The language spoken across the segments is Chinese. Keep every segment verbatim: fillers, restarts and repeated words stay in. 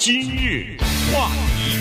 今日话题，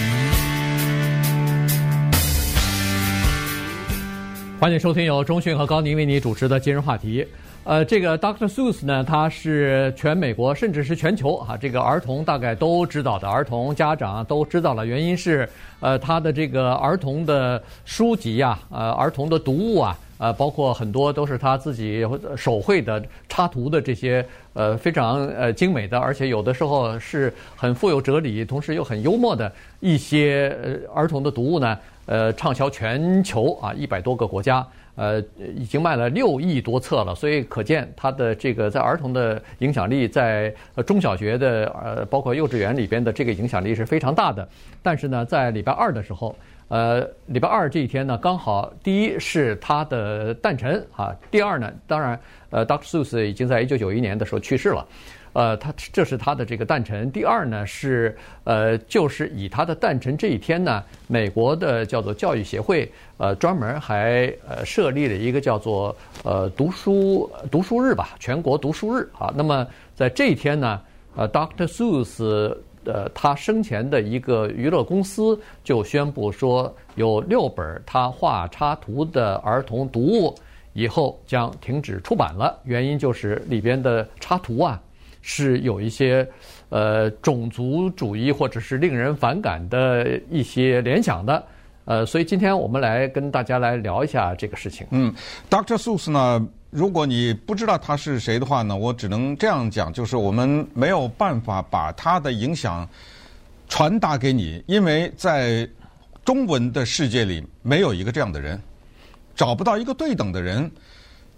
欢迎收听由钟迅和高宁为你主持的今日话题。呃，这个 doctor Seuss 呢，他是全美国甚至是全球啊，这个儿童大概都知道的，儿童家长都知道了。原因是，呃，他的这个儿童的书籍啊，呃，儿童的读物啊，呃，包括很多都是他自己手绘的插图的这些，呃，非常呃精美的，而且有的时候是很富有哲理，同时又很幽默的一些呃儿童的读物呢，呃，畅销全球啊，一百多个国家。呃，已经卖了六亿多册了，所以可见它的这个在儿童的影响力，在中小学的呃，包括幼稚园里边的这个影响力是非常大的。但是呢，在礼拜二的时候，呃，礼拜二这一天呢，刚好第一是它的诞辰啊，第二呢，当然呃 ，doctor Seuss 已经在一九九一年的时候去世了，呃，他这是他的这个诞辰。第二呢是呃，就是以他的诞辰这一天呢，美国的叫做教育协会。呃，专门还呃设立了一个叫做呃读书读书日吧，全国读书日啊。那么在这一天呢，呃 ，doctor Seuss 呃他生前的一个娱乐公司就宣布说，有六本他画插图的儿童读物以后将停止出版了，原因就是里边的插图啊是有一些呃种族主义或者是令人反感的一些联想的。呃，所以今天我们来跟大家来聊一下这个事情。嗯 ，doctor Seuss 呢，如果你不知道他是谁的话呢，我只能这样讲，就是我们没有办法把他的影响传达给你，因为在中文的世界里没有一个这样的人，找不到一个对等的人，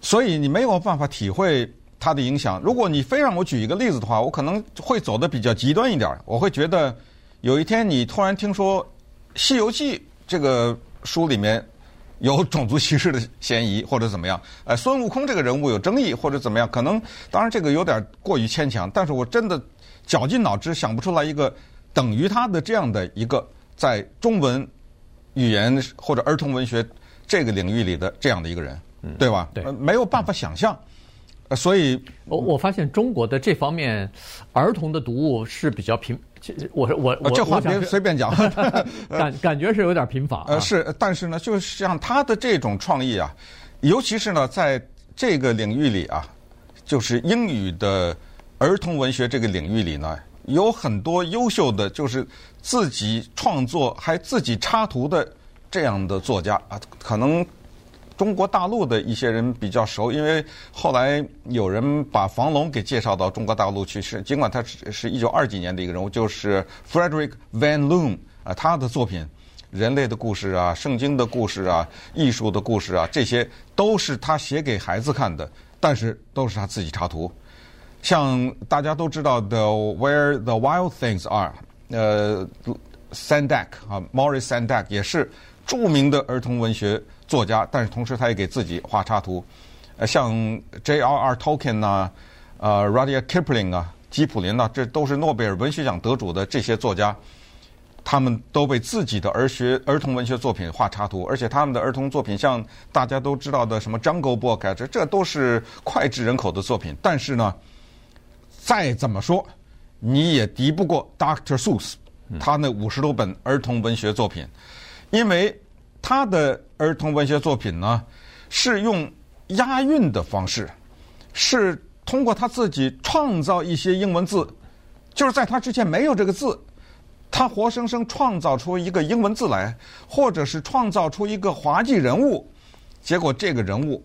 所以你没有办法体会他的影响。如果你非让我举一个例子的话，我可能会走得比较极端一点，我会觉得有一天你突然听说《西游记》。这个书里面有种族歧视的嫌疑，或者怎么样？呃，孙悟空这个人物有争议，或者怎么样？可能当然这个有点过于牵强，但是我真的绞尽脑汁想不出来一个等于他的这样的一个在中文语言或者儿童文学这个领域里的这样的一个人，嗯、对吧？对、呃，没有办法想象。呃，所以我我发现中国的这方面儿童的读物是比较平。我我我这话别随便讲，感感觉是有点贫乏、啊。呃，是，但是呢，就是像他的这种创意啊，尤其是呢，在这个领域里啊，就是英语的儿童文学这个领域里呢，有很多优秀的，就是自己创作还自己插图的这样的作家啊，可能。中国大陆的一些人比较熟，因为后来有人把房龙给介绍到中国大陆去，是尽管他是是一九二几年的一个人物，就是 Frederick Van Loon 啊，他的作品《人类的故事》啊，《圣经的故事》啊，《艺术的故事》啊，这些都是他写给孩子看的，但是都是他自己插图。像大家都知道的《Where the Wild Things Are》，呃 ，Sendak 啊 ，Maurice Sendak 也是著名的儿童文学。作家，但是同时他也给自己画插图，呃，像 J R R Tolkien 呐、啊，呃 ，Rudyard Kipling 啊，吉普林呐、啊，这都是诺贝尔文学奖得主的这些作家，他们都为自己的儿学儿童文学作品画插图，而且他们的儿童作品，像大家都知道的什么 Jungle Book 啊，这这都是脍炙人口的作品。但是呢，再怎么说，你也敌不过 doctor Seuss 他那五十多本儿童文学作品，因为。他的儿童文学作品呢，是用押韵的方式，是通过他自己创造一些英文字，就是在他之前没有这个字，他活生生创造出一个英文字来，或者是创造出一个滑稽人物，结果这个人物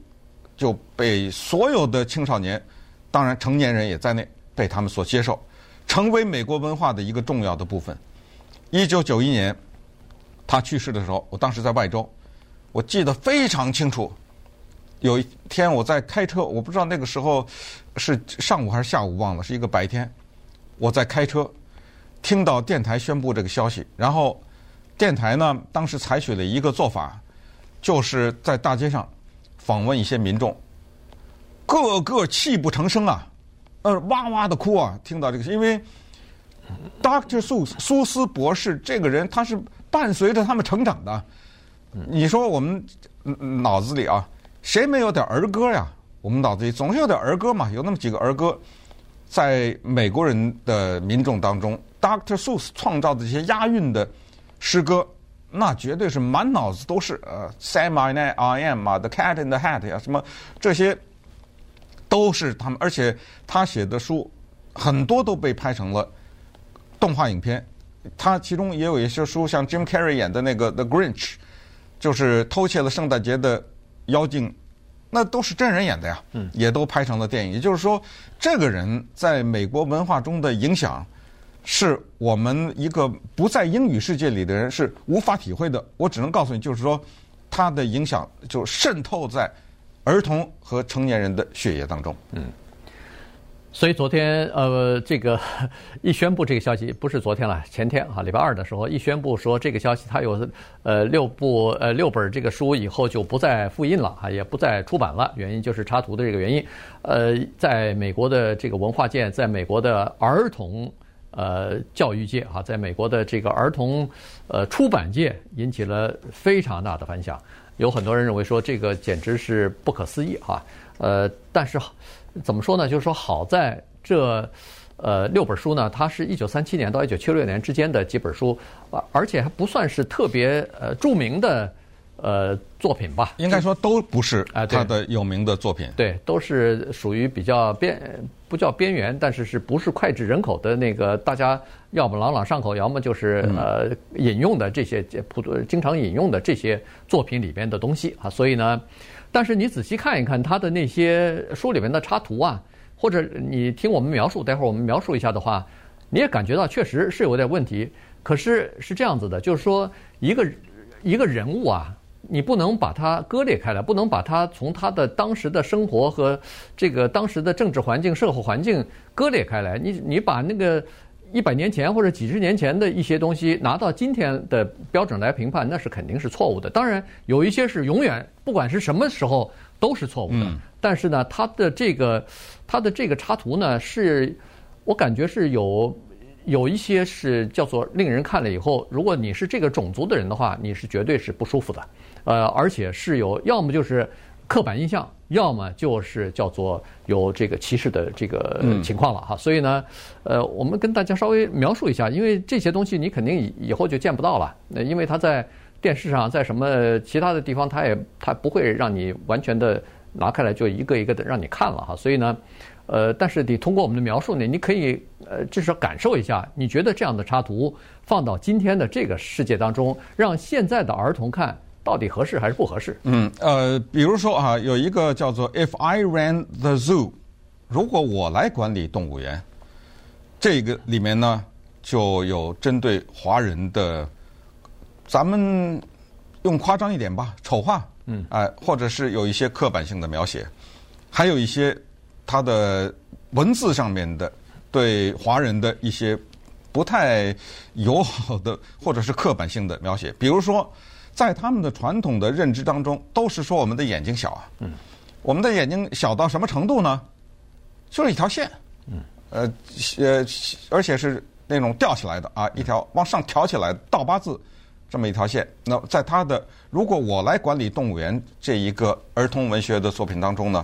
就被所有的青少年，当然成年人也在内，被他们所接受，成为美国文化的一个重要的部分。一九九一年。他去世的时候，我当时在外州，我记得非常清楚。有一天我在开车，我不知道那个时候是上午还是下午，忘了，是一个白天。我在开车，听到电台宣布这个消息，然后电台呢，当时采取了一个做法，就是在大街上访问一些民众，个个泣不成声啊，呃，哇哇的哭啊，听到这个，因为 doctor Seuss 苏斯博士这个人，他是。伴随着他们成长的，你说我们脑子里啊，谁没有点儿歌呀？我们脑子里总是有点儿歌嘛，有那么几个儿歌，在美国人的民众当中。doctor Seuss 创造的这些押韵的诗歌，那绝对是满脑子都是呃 Sam I Am 啊 The Cat in the Hat 呀、啊，什么这些都是他们，而且他写的书很多都被拍成了动画影片。他其中也有一些书，像 Jim Carrey 演的那个 The Grinch， 就是偷窃了圣诞节的妖精，那都是真人演的呀，也都拍成了电影。也就是说，这个人在美国文化中的影响，是我们一个不在英语世界里的人是无法体会的。我只能告诉你，就是说，他的影响就渗透在儿童和成年人的血液当中。嗯。所以昨天，呃，这个一宣布这个消息，不是昨天了，前天啊，礼拜二的时候一宣布说这个消息，它有呃六部呃六本这个书以后就不再复印了啊，也不再出版了，原因就是插图的这个原因。呃，在美国的这个文化界，在美国的儿童呃教育界啊，在美国的这个儿童呃出版界引起了非常大的反响，有很多人认为说这个简直是不可思议啊，呃，但是。怎么说呢？就是说，好在这，呃，六本书呢，它是一九三七年到一九七六年之间的几本书，而且还不算是特别呃著名的呃作品吧。应该说都不是它的有名的作品。呃、对, 对，都是属于比较边不叫边缘，但是是不是脍炙人口的那个？大家要么朗朗上口，要么就是、嗯、呃引用的这些普经常引用的这些作品里边的东西啊。所以呢。但是你仔细看一看他的那些书里面的插图啊，或者你听我们描述，待会儿我们描述一下的话，你也感觉到确实是有点问题。可是是这样子的，就是说一个一个人物啊，你不能把它割裂开来，不能把它从他的当时的生活和这个当时的政治环境、社会环境割裂开来。你你把那个一百年前或者几十年前的一些东西拿到今天的标准来评判，那是肯定是错误的。当然，有一些是永远不管是什么时候都是错误的。嗯、但是呢，它的这个它的这个插图呢，是我感觉是有有一些是叫做令人看了以后，如果你是这个种族的人的话，你是绝对是不舒服的。呃，而且是有要么就是刻板印象，要么就是叫做有这个歧视的这个情况了哈，所以呢，呃，我们跟大家稍微描述一下，因为这些东西你肯定以以后就见不到了，因为它在电视上，在什么其他的地方，它也它不会让你完全的拿开来就一个一个的让你看了哈，所以呢，呃，但是你通过我们的描述呢，你可以呃至少感受一下，你觉得这样的插图放到今天的这个世界当中，让现在的儿童看。到底合适还是不合适？嗯，呃，比如说啊，有一个叫做 "If I ran the zoo"， 如果我来管理动物园，这个里面呢就有针对华人的，咱们用夸张一点吧，丑化，嗯，哎、呃，或者是有一些刻板性的描写，还有一些它的文字上面的对华人的一些不太友好的或者是刻板性的描写，比如说。在他们的传统的认知当中，都是说我们的眼睛小啊。嗯，我们的眼睛小到什么程度呢？就是一条线。嗯，呃呃，而且是那种吊起来的啊，一条往上挑起来倒八字这么一条线。那在他的如果我来管理动物园这一个儿童文学的作品当中呢，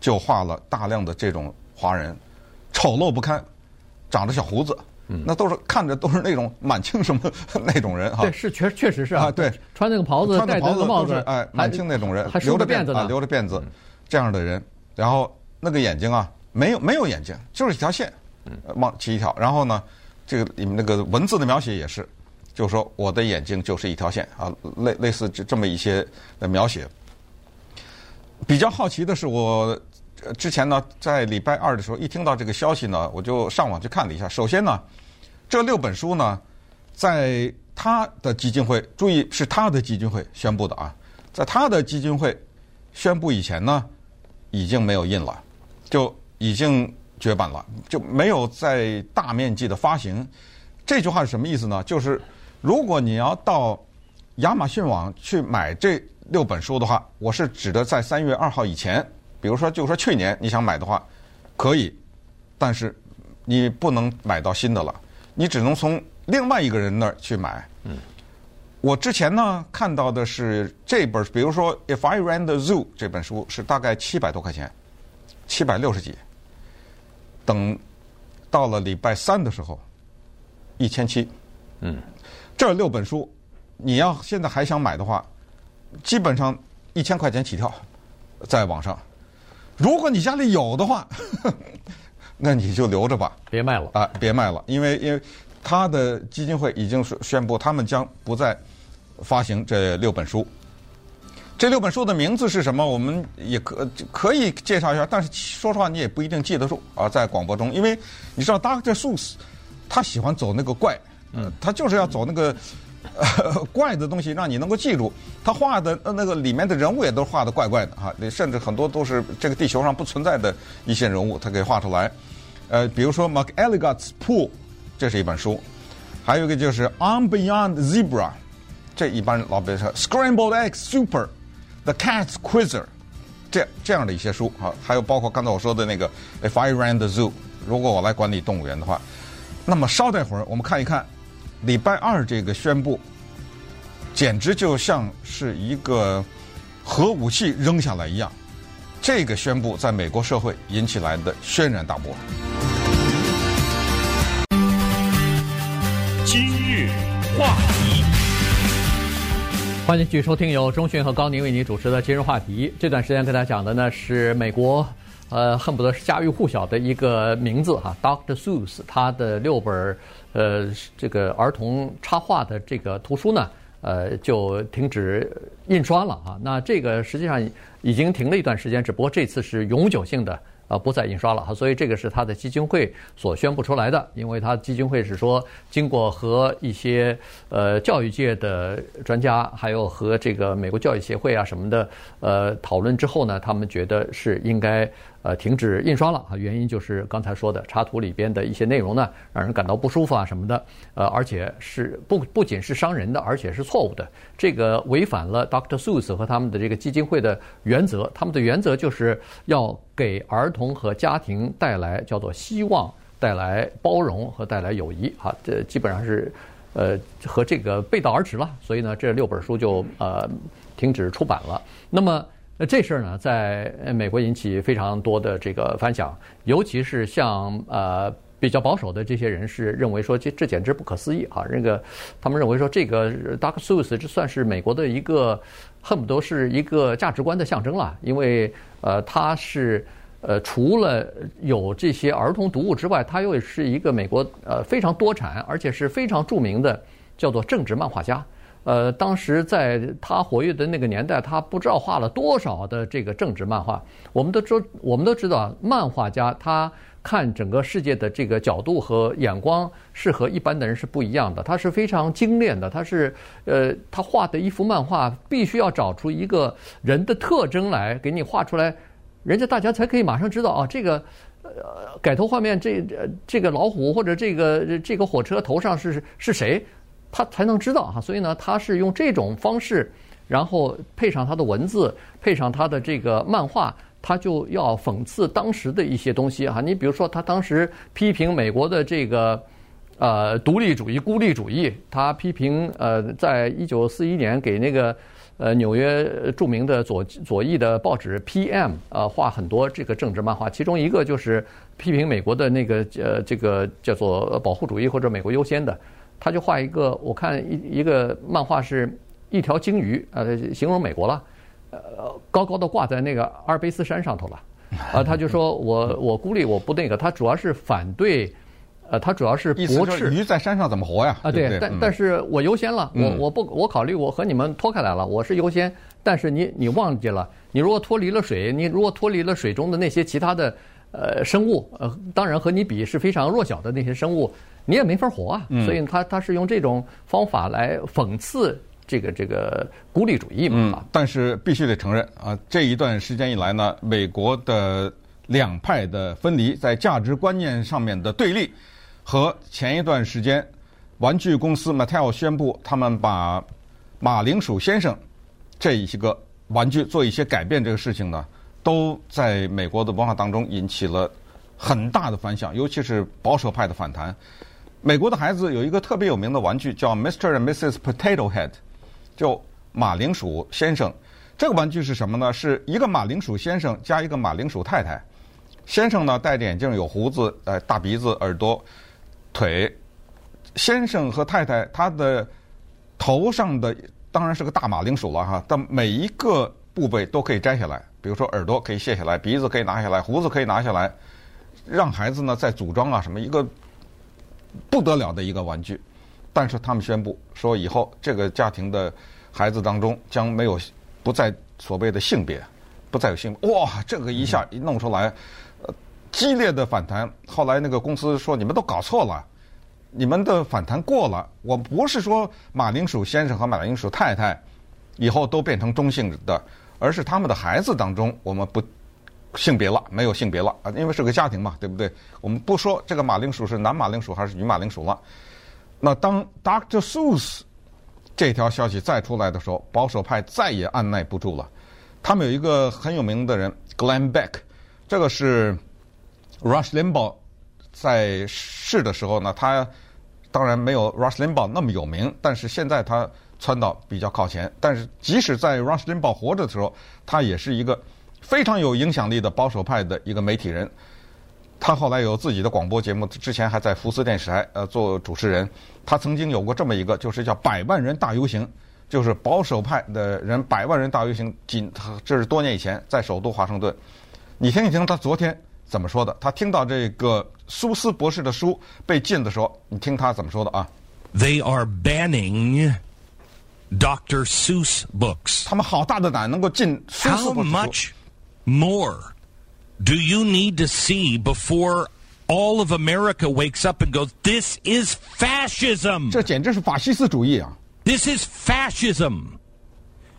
就画了大量的这种华人丑陋不堪，长着小胡子。那都是看着都是那种满清什么那种人哈，对，是确确实是 啊, 啊，对，穿那个袍子，穿着袍子帽子，哎，满清那种人，留着辫子啊，留着辫子，这样的人，然后那个眼睛啊，没有没有眼睛，就是一条线，往起一条，然后呢，这个那个文字的描写也是，就是说我的眼睛就是一条线啊，类类似这这么一些的描写。比较好奇的是我。之前呢，在礼拜二的时候，一听到这个消息呢，我就上网去看了一下。首先呢，这六本书呢，在他的基金会，注意是他的基金会宣布的啊，在他的基金会宣布以前呢，已经没有印了，就已经绝版了，就没有在大面积的发行。这句话是什么意思呢？就是如果你要到亚马逊网去买这六本书的话，我是指的在三月二号以前。比如说，就说去年你想买的话，可以，但是你不能买到新的了，你只能从另外一个人那儿去买。嗯，我之前呢看到的是这本，比如说《If I Ran the Zoo》这本书是大概七百多块钱，七百六十几。等到了礼拜三的时候，一千七。嗯，这六本书，你要现在还想买的话，基本上一千块钱起跳，在网上。如果你家里有的话，呵呵那你就留着吧，别卖了啊、呃，别卖了，因为因为他的基金会已经宣布，他们将不再发行这六本书。这六本书的名字是什么？我们也可可以介绍一下，但是说实话，你也不一定记得住啊。在广播中，因为你知道 ，doctor Seuss 他喜欢走那个怪，嗯，他就是要走那个、呃、怪的东西，让你能够记住。他画的那个里面的人物也都画的怪怪的哈、啊，甚至很多都是这个地球上不存在的一些人物，他给画出来。呃，比如说 McElligott's Pool， 这是一本书，还有一个就是 On Beyond Zebra， 这一般老百姓 Scrambled Eggs Super。The Cat's Quizzer， 这这样的一些书啊，还有包括刚才我说的那个 If I ran the zoo， 如果我来管理动物园的话，那么稍待会儿我们看一看礼拜二这个宣布，简直就像是一个核武器扔下来一样，这个宣布在美国社会引起来的轩然大波。今日话题。欢迎继续收听由钟迅和高宁为您主持的今日话题。这段时间跟大家讲的呢是美国，呃，恨不得是家喻户晓的一个名字哈、啊、，doctor Seuss 他的六本呃这个儿童插画的这个图书呢，呃，就停止印刷了啊。那这个实际上已经停了一段时间，只不过这次是永久性的。啊，不再印刷了哈，所以这个是他的基金会所宣布出来的，因为他基金会是说，经过和一些呃教育界的专家，还有和这个美国教育协会啊什么的呃讨论之后呢，他们觉得是应该呃停止印刷了啊，原因就是刚才说的插图里边的一些内容呢，让人感到不舒服啊什么的，呃，而且是不不仅是伤人的，而且是错误的，这个违反了 doctor Seuss 和他们的这个基金会的原则，他们的原则就是要。给儿童和家庭带来叫做希望，带来包容和带来友谊啊，这基本上是呃和这个背道而驰了。所以呢，这六本书就呃停止出版了。那么这事儿呢，在美国引起非常多的这个反响，尤其是像呃比较保守的这些人士认为说，这这简直不可思议啊！那个他们认为说，这个 doctor Seuss 这算是美国的一个。恨不得是一个价值观的象征了，因为呃，它是呃除了有这些儿童读物之外，它又是一个美国呃非常多产，而且是非常著名的叫做政治漫画家。呃，当时在他活跃的那个年代，他不知道画了多少的这个政治漫画。我们都知，我们都知道，漫画家他看整个世界的这个角度和眼光是和一般的人是不一样的，他是非常精炼的，他是呃，他画的一幅漫画必须要找出一个人的特征来给你画出来，人家大家才可以马上知道啊，这个呃改头换面，这这个老虎或者这个这个火车头上是是谁。他才能知道哈，所以呢，他是用这种方式，然后配上他的文字，配上他的这个漫画，他就要讽刺当时的一些东西哈。你比如说，他当时批评美国的这个呃独立主义、孤立主义，他批评呃，在一九四一年给那个呃纽约著名的左左翼的报纸 P M 啊、呃、画很多这个政治漫画，其中一个就是批评美国的那个呃这个叫做保护主义或者美国优先的。他就画一个，我看一一个漫画是一条鲸鱼，呃，形容美国了，呃，高高的挂在那个阿尔卑斯山上头了，啊、呃，他就说我我孤立我不那个，他主要是反对，呃，他主要是驳斥鱼在山上怎么活呀？啊，对，对对但、嗯、但是我优先了，我我不我考虑我和你们脱开来了，我是优先，但是你你忘记了，你如果脱离了水，你如果脱离了水中的那些其他的呃生物，呃，当然和你比是非常弱小的那些生物。你也没法活啊，所以他他是用这种方法来讽刺这个这个孤立主义嘛、嗯。但是必须得承认啊，这一段时间以来呢，美国的两派的分离，在价值观念上面的对立，和前一段时间玩具公司 Mattel 宣布他们把马铃薯先生这一些个玩具做一些改变这个事情呢，都在美国的文化当中引起了很大的反响，尤其是保守派的反弹。美国的孩子有一个特别有名的玩具叫 Mister and Missus Potato Head， 就马铃薯先生。这个玩具是什么呢？是一个马铃薯先生加一个马铃薯太太。先生呢戴着眼镜，有胡子，呃，大鼻子，耳朵，腿，先生和太太，他的头上的当然是个大马铃薯了哈，但每一个部位都可以摘下来，比如说耳朵可以卸下来，鼻子可以拿下来，胡子可以拿下来，让孩子呢再组装啊什么，一个不得了的一个玩具。但是他们宣布说，以后这个家庭的孩子当中将没有不再所谓的性别，不再有性别。哇，这个一下一弄出来，呃，激烈的反弹。后来那个公司说，你们都搞错了，你们的反弹过了。我不是说马铃薯先生和马铃薯太太以后都变成中性的，而是他们的孩子当中我们不性别了，没有性别了啊，因为是个家庭嘛，对不对？我们不说这个马铃薯是男马铃薯还是女马铃薯了。那当 doctor Seuss 这条消息再出来的时候，保守派再也按耐不住了。他们有一个很有名的人 Glenn Beck， 这个是 Rush Limbaugh 在世的时候呢，他当然没有 Rush Limbaugh 那么有名，但是现在他窜到比较靠前。但是即使在 Rush Limbaugh 活着的时候，他也是一个非常有影响力的保守派的一个媒体人。他后来有自己的广播节目，之前还在福斯电视台呃做主持人。他曾经有过这么一个，就是叫百万人大游行，就是保守派的人百万人大游行，仅这是多年以前在首都华盛顿。你听一听他昨天怎么说的，他听到这个苏斯博士的书被禁的时候，你听他怎么说的啊 ？They are banning doctor Seuss books。他们好大的胆，能够禁苏斯博士书。How much more？Do you need to see before all of America wakes up and goes, this is fascism? 这简直是法西斯主义啊 ！This is fascism.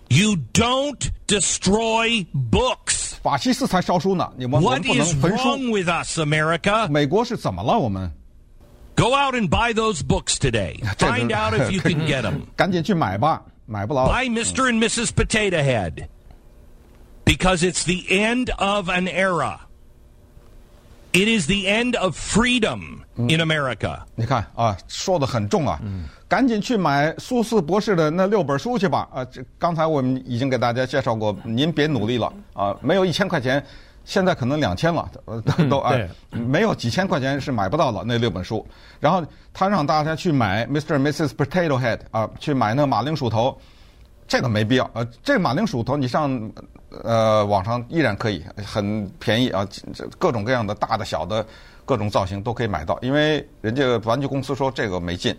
You don't destroy books. 法西斯才烧书呢，你们我们不能焚书。What is wrong with us, America? 美国是怎么了？我们 Go out and buy those books today. Find out if you can get them. 赶紧去买吧，买不牢。Buy Mister and Missus Potato Head.Because it's the end of an era. It is the end of freedom in America.、嗯、你看啊，说得很重啊、嗯，赶紧去买苏斯博士的那六本书去吧啊！这刚才我们已经给大家介绍过，您别努力了啊，没有一千块钱，现在可能两千了，都啊、嗯，没有几千块钱是买不到了那六本书。然后他让大家去买 Mister and Missus Potato Head 啊，去买那马铃薯头。这个没必要啊！这马铃薯头你上呃网上依然可以很便宜啊，各种各样的大的小的各种造型都可以买到，因为人家玩具公司说这个没劲，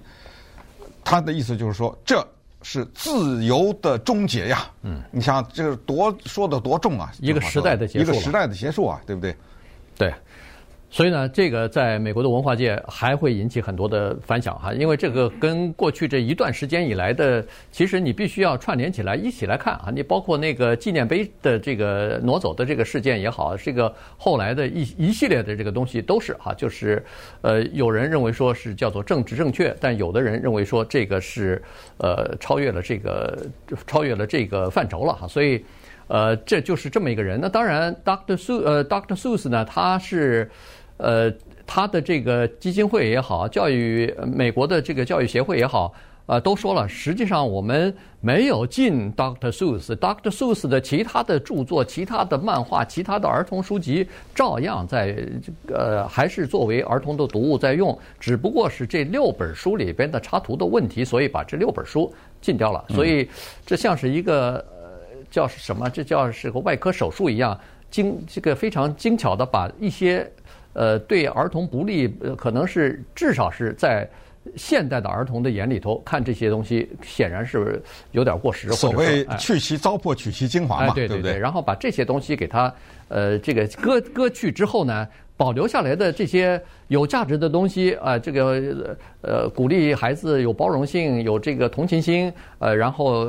他的意思就是说这是自由的终结呀。嗯，你想这个多说的多重啊！一个时代的结束，一个时代的结束啊，对不对？对。所以呢，这个在美国的文化界还会引起很多的反响哈，因为这个跟过去这一段时间以来的，其实你必须要串联起来一起来看啊。你包括那个纪念碑的这个挪走的这个事件也好，这个后来的一一系列的这个东西都是哈，就是呃，有人认为说是叫做政治正确，但有的人认为说这个是呃超越了这个超越了这个范畴了哈，所以。呃，这就是这么一个人。那当然 ，Doctor Seuss 呃 ，Doctor Seuss 呢，他是呃，他的这个基金会也好，教育美国的这个教育协会也好，啊、呃，都说了，实际上我们没有禁 Doctor Seuss。Doctor Seuss 的其他的著作、其他的漫画、其他的儿童书籍，照样在呃，还是作为儿童的读物在用，只不过是这六本书里边的插图的问题，所以把这六本书禁掉了。所以这像是一个。叫什么？这叫是个外科手术一样，精这个非常精巧的把一些呃对儿童不利，呃、可能是至少是在现代的儿童的眼里头看这些东西，显然是有点过时。所谓去其糟粕，取其精华嘛，哎、对, 对, 对, 对不对？然后把这些东西给它呃这个割割去之后呢，保留下来的这些有价值的东西啊、呃，这个呃鼓励孩子有包容性、有这个同情心，呃，然后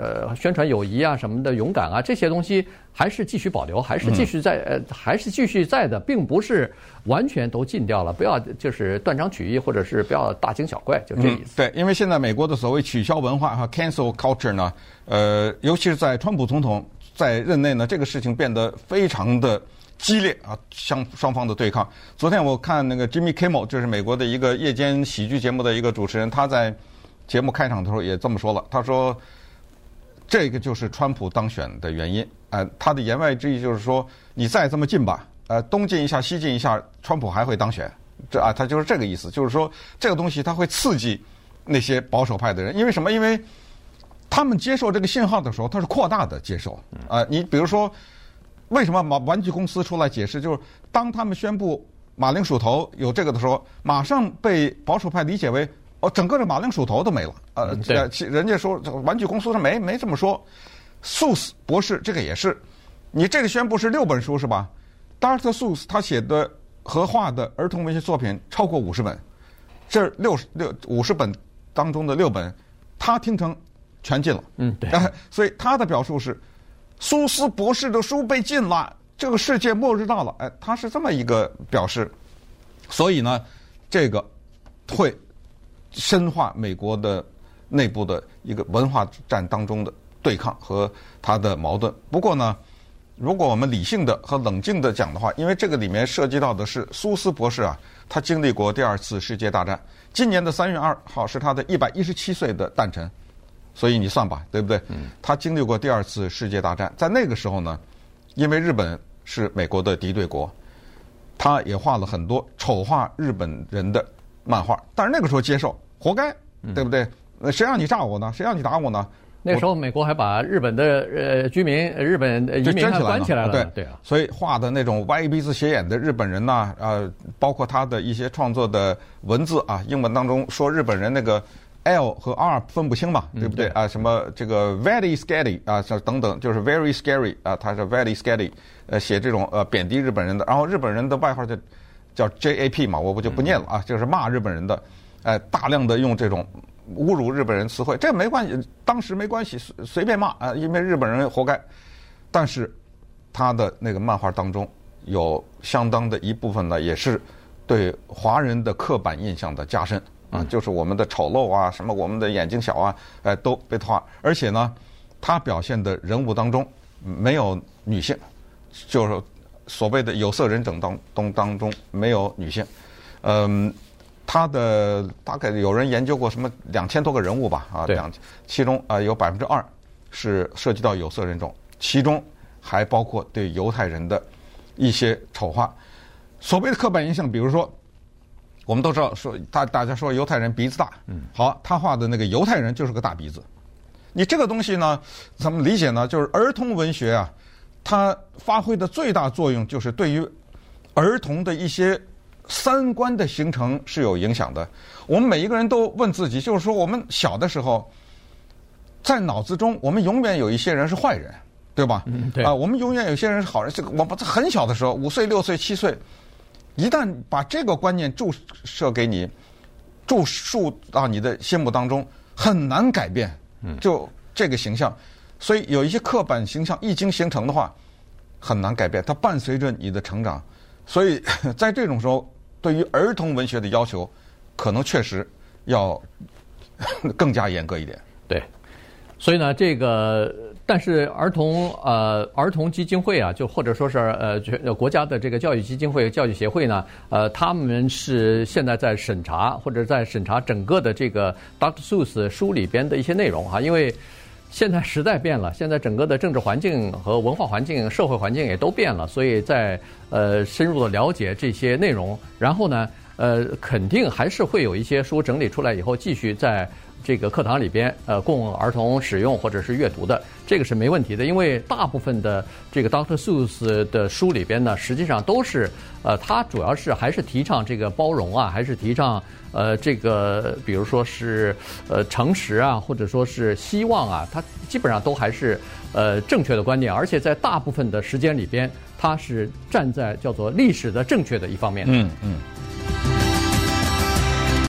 呃宣传友谊啊什么的、勇敢啊这些东西还是继续保留，还是继续在呃还是继续在的，并不是完全都禁掉了。不要就是断章取义，或者是不要大惊小怪，就这意思。嗯、对，因为现在美国的所谓取消文化和 cancel culture 呢，呃，尤其是在川普总统在任内呢，这个事情变得非常的。激烈啊，相双方的对抗。昨天我看那个 Jimmy Kimmel， 就是美国的一个夜间喜剧节目的一个主持人，他在节目开场的时候也这么说了，他说这个就是川普当选的原因啊、呃。他的言外之意就是说，你再这么进吧，呃，东进一下西进一下，川普还会当选。这啊，他就是这个意思，就是说这个东西它会刺激那些保守派的人，因为什么？因为他们接受这个信号的时候，它是扩大的接受啊、呃。你比如说，为什么马玩具公司出来解释，就是当他们宣布马铃薯头有这个的时候，马上被保守派理解为哦，整个的马铃薯头都没了。呃，人家说玩具公司是没没这么说。Seuss 博士这个也是，你这个宣布是六本书是吧 ？doctor Seuss 他写的和画的儿童文学作品超过五十本，这六十六五十本当中的六本，他听成全禁了。嗯，对、呃。所以他的表述是，苏斯博士的书被禁了，这个世界末日到了。哎、呃，他是这么一个表示。所以呢，这个会深化美国的内部的一个文化战当中的对抗和他的矛盾。不过呢，如果我们理性的和冷静的讲的话，因为这个里面涉及到的是苏斯博士啊，他经历过第二次世界大战，今年的三月二号是他的一百一十七岁的诞辰，所以你算吧，对不对？他经历过第二次世界大战，在那个时候呢，因为日本是美国的敌对国，他也画了很多丑化日本人的漫画，但是那个时候接受，活该，对不对？谁让你炸我呢？谁让你打我呢？那时候，美国还把日本的呃居民、日本移民还关起来了，对对啊，所以画的那种歪鼻子斜眼的日本人呐、啊，呃，包括他的一些创作的文字啊，英文当中说日本人那个 L 和 R 分不清嘛，对不对、嗯、对啊？什么这个 very scary 啊，等等，就是 very scary 啊，他是 very scary， 呃，写这种呃贬低日本人的，然后日本人的外号就叫 J A P 嘛，我不就不念了啊，就是骂日本人的，哎、呃，大量的用这种侮辱日本人词汇，这没关系，当时没关系，随随便骂啊，因为日本人活该。但是他的那个漫画当中有相当的一部分呢，也是对华人的刻板印象的加深啊，就是我们的丑陋啊，什么我们的眼睛小啊，哎、呃、都被画。而且呢，他表现的人物当中没有女性，就是所谓的有色人种当中当中没有女性，嗯。他的大概有人研究过什么两千多个人物吧啊，两其中啊、呃、有百分之二是涉及到有色人种，其中还包括对犹太人的一些丑化。所谓的刻板印象，比如说我们都知道说大大家说犹太人鼻子大，嗯，好，他画的那个犹太人就是个大鼻子。你这个东西呢，怎么理解呢？就是儿童文学啊，它发挥的最大作用就是对于儿童的一些三观的形成是有影响的。我们每一个人都问自己，就是说我们小的时候，在脑子中我们永远有一些人是坏人，对吧？嗯、对啊，我们永远有些人是好人。这个我们很小的时候，五岁、六岁、七岁，一旦把这个观念注射给你，注入到你的心目当中，很难改变。就这个形象，所以有一些刻板形象一经形成的话，很难改变。它伴随着你的成长，所以在这种时候。对于儿童文学的要求，可能确实要更加严格一点。对，所以呢，这个但是儿童呃儿童基金会啊，就或者说是呃国家的这个教育基金会、教育协会呢，呃，他们是现在在审查或者在审查整个的这个 doctor Seuss 书里边的一些内容哈，因为。现在时代变了，现在整个的政治环境和文化环境、社会环境也都变了，所以在呃深入的了解这些内容，然后呢，呃，肯定还是会有一些书整理出来以后，继续在这个课堂里边呃供儿童使用或者是阅读的，这个是没问题的，因为大部分的这个 doctor Seuss 的书里边呢，实际上都是呃，他主要是还是提倡这个包容啊，还是提倡。呃，这个比如说是呃诚实啊，或者说是希望啊，它基本上都还是呃正确的观念，而且在大部分的时间里边，它是站在叫做历史的正确的一方面的。嗯嗯。